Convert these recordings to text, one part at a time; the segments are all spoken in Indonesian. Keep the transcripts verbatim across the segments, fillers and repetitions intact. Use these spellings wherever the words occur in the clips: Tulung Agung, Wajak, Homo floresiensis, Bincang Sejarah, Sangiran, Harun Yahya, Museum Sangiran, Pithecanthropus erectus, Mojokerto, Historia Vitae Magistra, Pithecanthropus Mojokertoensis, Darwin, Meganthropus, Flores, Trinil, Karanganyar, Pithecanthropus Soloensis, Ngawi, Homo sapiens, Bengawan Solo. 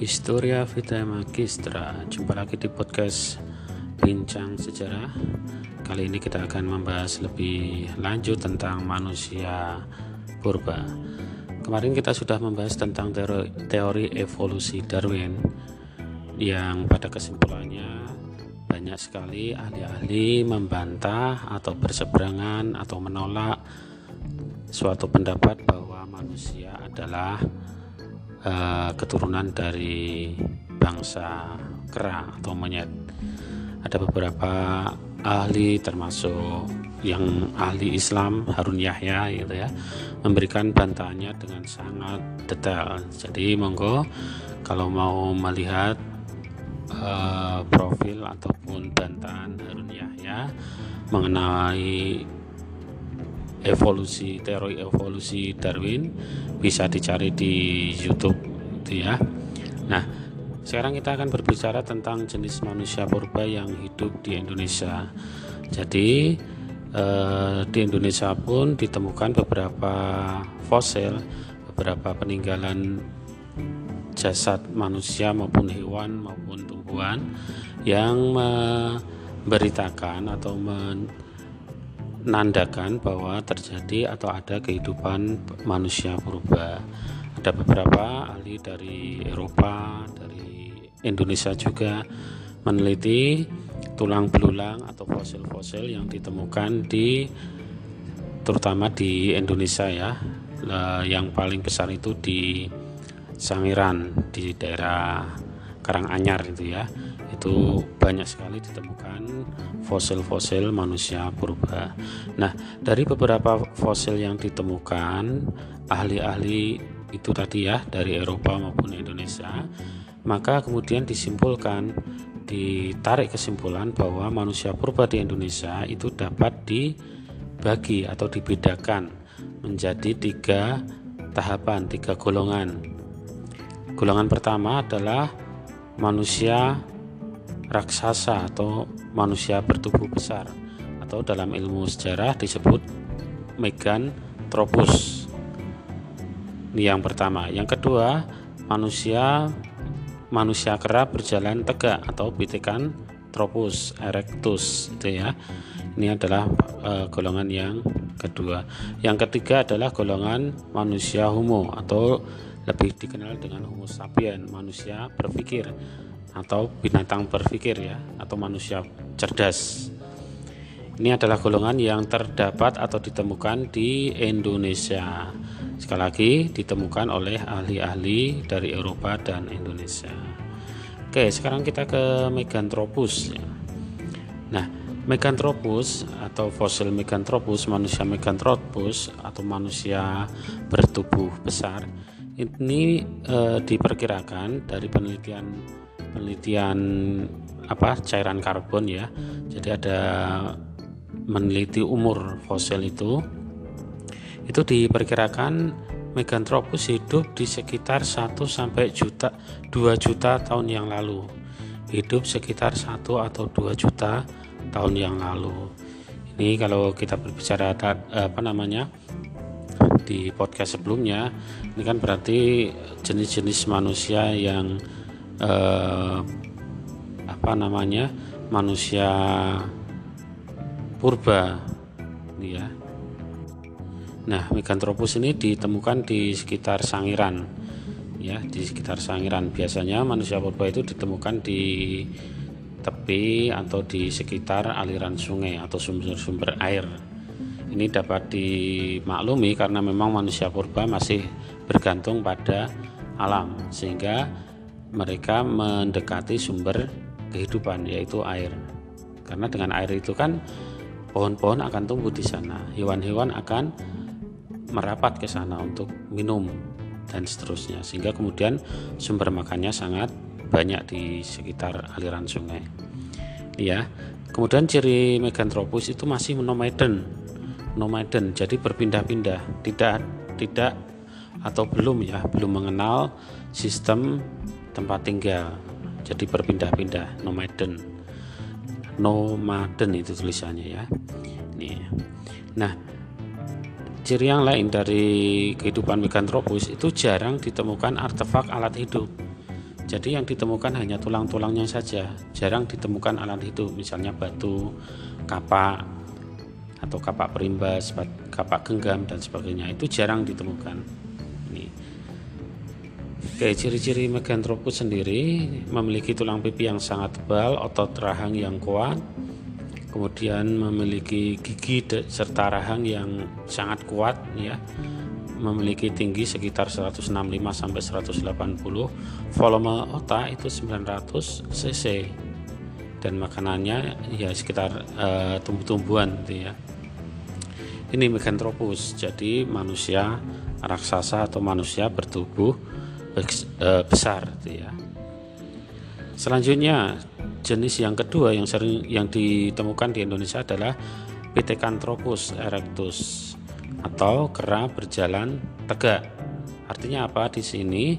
Historia Vitae Magistra. Jumpa lagi di podcast Bincang Sejarah. Kali ini kita akan membahas lebih lanjut tentang manusia purba. Kemarin kita sudah membahas tentang teori, teori evolusi Darwin, yang pada kesimpulannya banyak sekali ahli-ahli membantah atau berseberangan atau menolak suatu pendapat bahwa manusia adalah Uh, keturunan dari bangsa kera atau monyet. Ada beberapa ahli termasuk yang ahli Islam, Harun Yahya gitu ya, memberikan bantahannya dengan sangat detail. Jadi monggo kalau mau melihat uh, profil ataupun bantahan Harun Yahya mengenai evolusi teori evolusi Darwin bisa dicari di YouTube gitu ya. Nah, sekarang kita akan berbicara tentang jenis manusia purba yang hidup di Indonesia. Jadi eh, di Indonesia pun ditemukan beberapa fosil, beberapa peninggalan jasad manusia maupun hewan maupun tumbuhan yang memberitakan atau men nandakan bahwa terjadi atau ada kehidupan manusia purba. Ada beberapa ahli dari Eropa, dari Indonesia juga meneliti tulang belulang atau fosil-fosil yang ditemukan di terutama di Indonesia ya. Yang paling besar itu di Sangiran, di daerah Karanganyar itu ya. Itu banyak sekali ditemukan fosil-fosil manusia purba. Nah, dari beberapa fosil yang ditemukan ahli-ahli itu tadi ya, dari Eropa maupun Indonesia, maka kemudian disimpulkan, ditarik kesimpulan bahwa manusia purba di Indonesia itu dapat dibagi atau dibedakan menjadi tiga tahapan, tiga golongan. Golongan pertama adalah manusia raksasa atau manusia bertubuh besar, atau dalam ilmu sejarah disebut Meganthropus. Ini yang pertama. Yang kedua, manusia manusia kera berjalan tegak atau Pithecanthropus erectus itu ya. Ini adalah e, golongan yang kedua. Yang ketiga adalah golongan manusia homo atau lebih dikenal dengan Homo sapiens, manusia berpikir atau binatang berpikir ya, atau manusia cerdas. Ini adalah golongan yang terdapat atau ditemukan di Indonesia. Sekali lagi ditemukan oleh ahli-ahli dari Eropa dan Indonesia. Oke, sekarang kita ke Meganthropus. Nah, Meganthropus atau fosil Meganthropus, manusia Meganthropus atau manusia bertubuh besar ini eh, diperkirakan dari penelitian penelitian apa cairan karbon ya. Jadi ada meneliti umur fosil itu itu diperkirakan Meganthropus hidup di sekitar satu sampai juta dua juta tahun yang lalu. Hidup sekitar satu atau dua juta tahun yang lalu. Ini kalau kita berbicara apa namanya di podcast sebelumnya, ini kan berarti jenis-jenis manusia yang Eh, apa namanya manusia purba ini ya. Nah, Meganthropus ini ditemukan di sekitar Sangiran ya, di sekitar Sangiran. Biasanya manusia purba itu ditemukan di tepi atau di sekitar aliran sungai atau sumber-sumber air. Ini dapat dimaklumi karena memang manusia purba masih bergantung pada alam, sehingga mereka mendekati sumber kehidupan yaitu air. Karena dengan air itu kan pohon-pohon akan tumbuh di sana, hewan-hewan akan merapat ke sana untuk minum dan seterusnya, sehingga kemudian sumber makannya sangat banyak di sekitar aliran sungai. Ya. Kemudian ciri Meganthropus itu masih nomaden. Nomaden, jadi berpindah-pindah, tidak tidak atau belum ya, belum mengenal sistem tempat tinggal, jadi berpindah-pindah, nomaden nomaden itu tulisannya ya. Ini. Nah, ciri yang lain dari kehidupan Meganthropus itu jarang ditemukan artefak alat hidup. Jadi yang ditemukan hanya tulang-tulangnya saja, jarang ditemukan alat hidup, misalnya batu, kapak, atau kapak perimbas, kapak genggam, dan sebagainya. Itu jarang ditemukan. Ini. Oke, ciri-ciri Meganthropus sendiri memiliki tulang pipi yang sangat tebal, otot rahang yang kuat, kemudian memiliki gigi serta rahang yang sangat kuat, ya. Memiliki tinggi sekitar seratus enam puluh lima sampai seratus delapan puluh, volume otak itu sembilan ratus cc, dan makanannya ya sekitar uh, tumbuh-tumbuhan gitu ya. Ini Meganthropus, jadi manusia raksasa atau manusia bertubuh besar gitu ya. Selanjutnya jenis yang kedua yang sering yang ditemukan di Indonesia adalah Pithecanthropus erectus, atau kera berjalan tegak. Artinya apa? Di sini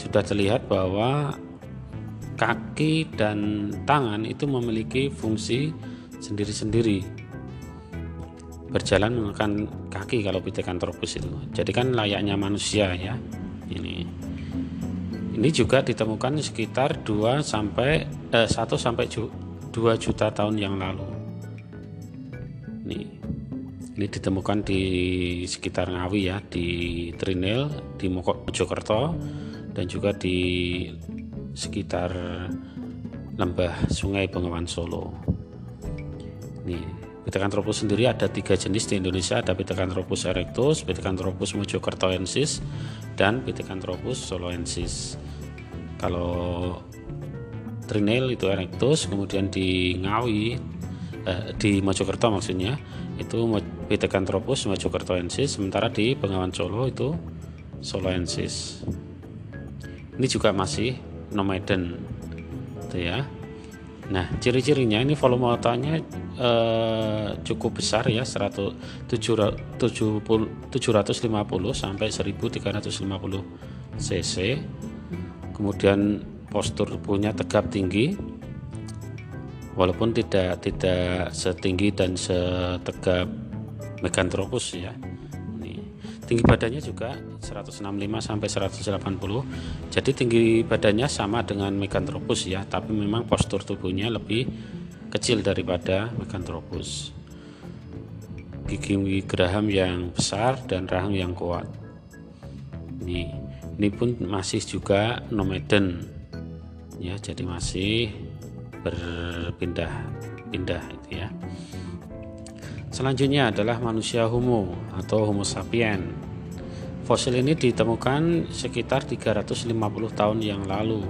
sudah terlihat bahwa kaki dan tangan itu memiliki fungsi sendiri-sendiri. Berjalan menggunakan kaki kalau Pithecanthropus itu. Jadi kan layaknya manusia ya. Ini. Ini juga ditemukan sekitar dua sampai satu sampai dua juta tahun yang lalu. Ini. Ini ditemukan di sekitar Ngawi ya, di Trinil, di Mojokerto, dan juga di sekitar lembah sungai Bengawan Solo. Nih, Pithecanthropus sendiri ada tiga jenis di Indonesia, ada Pithecanthropus erectus, Pithecanthropus Mojokertoensis, dan Pithecanthropus Soloensis. Kalau Trinil itu erectus, kemudian di Ngawi, eh, di Mojokerto maksudnya, itu Pithecanthropus Mojokertoensis, sementara di Bengawan Solo itu Soloensis. Ini juga masih nomaden gitu ya. Nah, ciri-cirinya ini volume otaknya eh, cukup besar ya, tujuh ratus lima puluh sampai seribu tiga ratus lima puluh cc. Kemudian postur tubuhnya tegap tinggi, walaupun tidak tidak setinggi dan setegap Meganthropus ya. Ini. Tinggi badannya juga seratus enam puluh lima sampai seratus delapan puluh. Jadi tinggi badannya sama dengan Meganthropus ya, tapi memang postur tubuhnya lebih kecil daripada Meganthropus. Gigi geraham yang besar dan rahang yang kuat. Ini, ini pun masih juga nomaden. Ya, jadi masih berpindah-pindah itu ya. Selanjutnya adalah manusia Homo atau Homo sapiens. Fosil ini ditemukan sekitar tiga ratus lima puluh tahun yang lalu.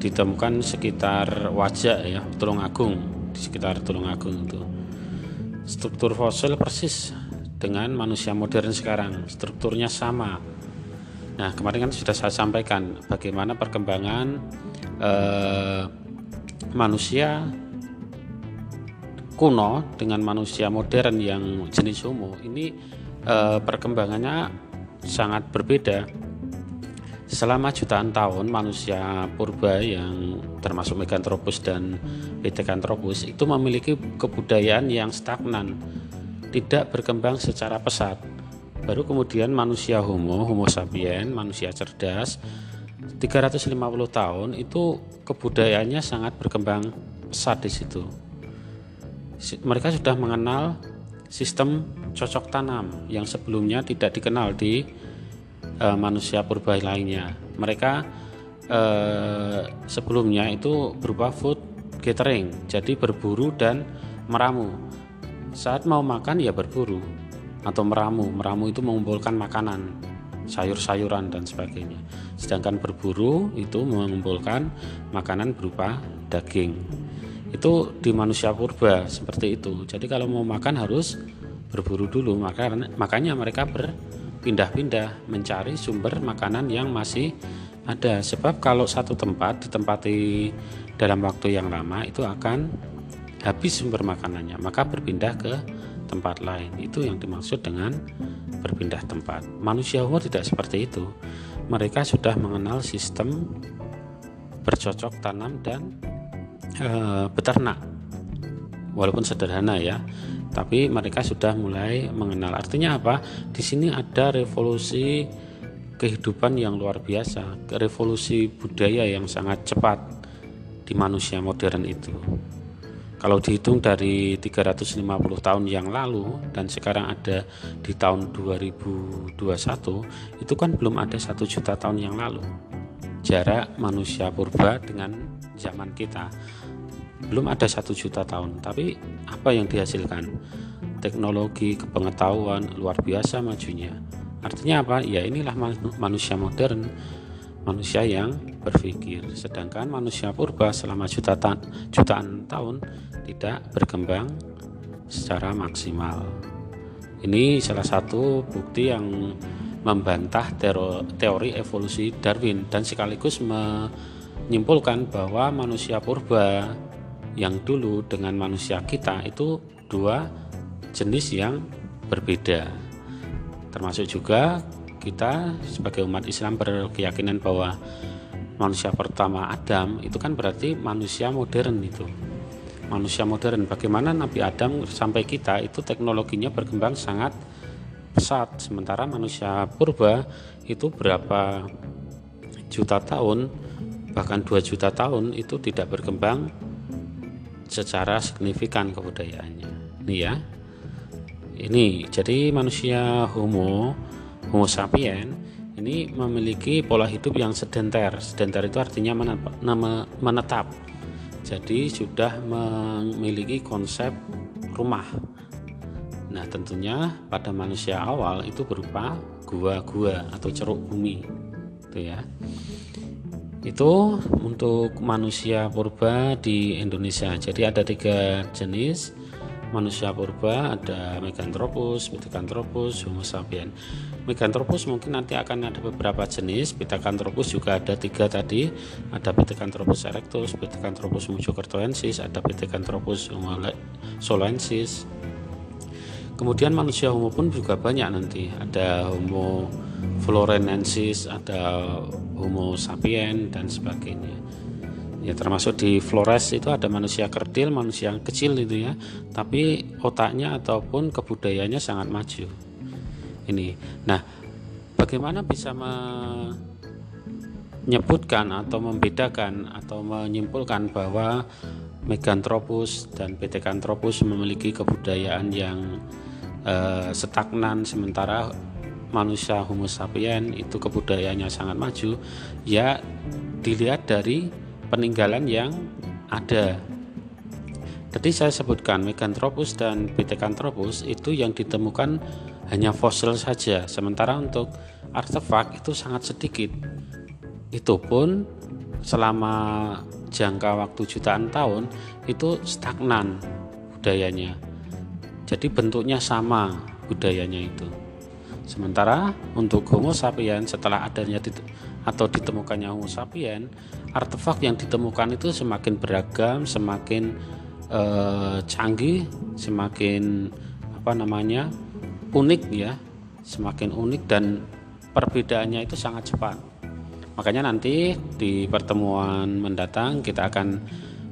Ditemukan sekitar Wajak ya, Tulung Agung, di sekitar Tulung Agung itu. Struktur fosil persis dengan manusia modern sekarang, strukturnya sama. Nah, kemarin kan sudah saya sampaikan bagaimana perkembangan eh, manusia kuno dengan manusia modern yang jenis Homo. Ini eh, perkembangannya sangat berbeda. Selama jutaan tahun, manusia purba yang termasuk Meganthropus dan Pithecanthropus itu memiliki kebudayaan yang stagnan, tidak berkembang secara pesat. Baru kemudian manusia Homo, Homo sapiens, manusia cerdas, tiga ratus lima puluh tahun itu kebudayaannya sangat berkembang pesat di situ. Mereka sudah mengenal sistem cocok tanam yang sebelumnya tidak dikenal di e, manusia purba lainnya. Mereka e, sebelumnya itu berupa food gathering, jadi berburu dan meramu. Saat mau makan ya berburu atau meramu. Meramu itu mengumpulkan makanan, sayur-sayuran dan sebagainya. Sedangkan berburu itu mengumpulkan makanan berupa daging. Itu di manusia purba seperti itu. Jadi kalau mau makan harus berburu dulu, makanya mereka berpindah-pindah mencari sumber makanan yang masih ada. Sebab kalau satu tempat ditempati dalam waktu yang lama itu akan habis sumber makanannya, maka berpindah ke tempat lain. Itu yang dimaksud dengan berpindah tempat. Manusia Homo tidak seperti itu. Mereka sudah mengenal sistem bercocok tanam dan e, beternak, walaupun sederhana ya, tapi mereka sudah mulai mengenal. Artinya apa? Di sini ada revolusi e, kehidupan yang luar biasa, revolusi budaya yang sangat cepat di manusia modern itu. Kalau dihitung dari tiga ratus lima puluh tahun yang lalu dan sekarang ada di tahun dua ribu dua puluh satu, itu kan belum ada satu juta tahun yang lalu. Jarak manusia purba dengan zaman kita belum ada satu juta tahun, tapi apa yang dihasilkan? Teknologi, kepengetahuan luar biasa majunya. Artinya apa? Ya inilah manusia modern, manusia yang berpikir. Sedangkan manusia purba selama jutaan, jutaan tahun tidak berkembang secara maksimal. Ini salah satu bukti yang membantah teori evolusi Darwin dan sekaligus menyimpulkan bahwa manusia purba yang dulu dengan manusia kita itu dua jenis yang berbeda. Termasuk juga kita sebagai umat Islam berkeyakinan bahwa manusia pertama Adam itu kan berarti manusia modern itu. Manusia modern, bagaimana Nabi Adam sampai kita itu teknologinya berkembang sangat pesat. Sementara manusia purba itu berapa juta tahun, bahkan dua juta tahun itu tidak berkembang secara signifikan kebudayaannya. Ini ya. Ini jadi manusia homo homo sapiens ini memiliki pola hidup yang sedenter. Sedenter itu artinya menetap. Jadi sudah memiliki konsep rumah. Nah, tentunya pada manusia awal itu berupa gua-gua atau ceruk bumi. Itu ya. Itu untuk manusia purba di Indonesia. Jadi ada tiga jenis manusia purba, ada Meganthropus, Pithecanthropus, Homo sapiens. Meganthropus mungkin nanti akan ada beberapa jenis, Pithecanthropus juga ada tiga tadi, ada Pithecanthropus erectus, Pithecanthropus Mojokertoensis, ada Pithecanthropus Soloensis. Kemudian manusia homo pun juga banyak nanti, ada Homo floresiensis, ada Homo sapiens dan sebagainya. Ya, termasuk di Flores itu ada manusia kerdil, manusia yang kecil itu ya, tapi otaknya ataupun kebudayaannya sangat maju. Ini, nah, bagaimana bisa menyebutkan atau membedakan atau menyimpulkan bahwa Meganthropus dan Pithecanthropus memiliki kebudayaan yang eh, stagnan, sementara manusia Homo sapiens itu kebudayaannya sangat maju? Ya, dilihat dari peninggalan yang ada. Tadi saya sebutkan Meganthropus dan Pithecanthropus itu yang ditemukan hanya fosil saja, sementara untuk artefak itu sangat sedikit. Itu pun selama jangka waktu jutaan tahun itu stagnan budayanya. Jadi bentuknya sama budayanya itu. Sementara untuk Homo sapiens setelah adanya atau ditemukannya Homo sapiens, artefak yang ditemukan itu semakin beragam, semakin eh, canggih, semakin apa namanya unik ya, semakin unik dan perbedaannya itu sangat cepat. Makanya nanti di pertemuan mendatang kita akan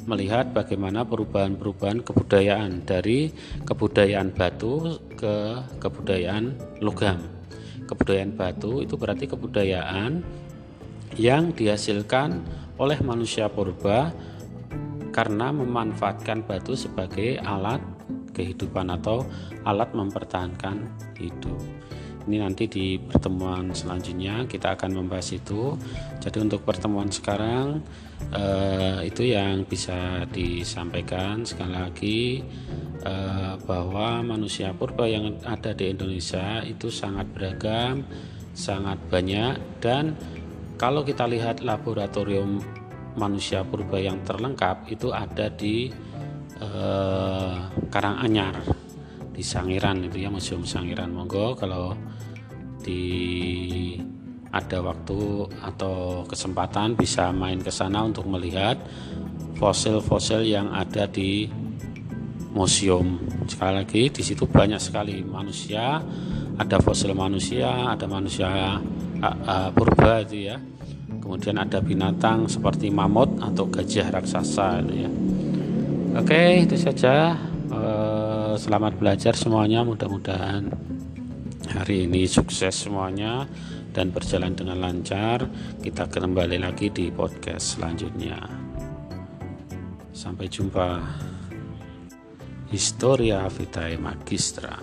melihat bagaimana perubahan-perubahan kebudayaan dari kebudayaan batu ke kebudayaan logam. Kebudayaan batu itu berarti kebudayaan yang dihasilkan oleh manusia purba karena memanfaatkan batu sebagai alat kehidupan atau alat mempertahankan hidup. Ini nanti di pertemuan selanjutnya kita akan membahas itu. Jadi untuk pertemuan sekarang eh, itu yang bisa disampaikan. Sekali lagi eh, bahwa manusia purba yang ada di Indonesia itu sangat beragam, sangat banyak, dan kalau kita lihat laboratorium manusia purba yang terlengkap itu ada di eh, Karanganyar, di Sangiran itu ya, Museum Sangiran. Monggo kalau di ada waktu atau kesempatan bisa main ke sana untuk melihat fosil-fosil yang ada di museum. Sekali lagi di situ banyak sekali manusia, ada fosil manusia, ada manusia uh, uh, purba itu ya. Kemudian ada binatang seperti mamut atau gajah raksasa itu ya. Oke, itu saja. Uh, Selamat belajar semuanya, mudah-mudahan hari ini sukses semuanya. dan berjalan dengan lancar. Kita kembali lagi di podcast selanjutnya. Sampai jumpa. Historia Vitae Magistra.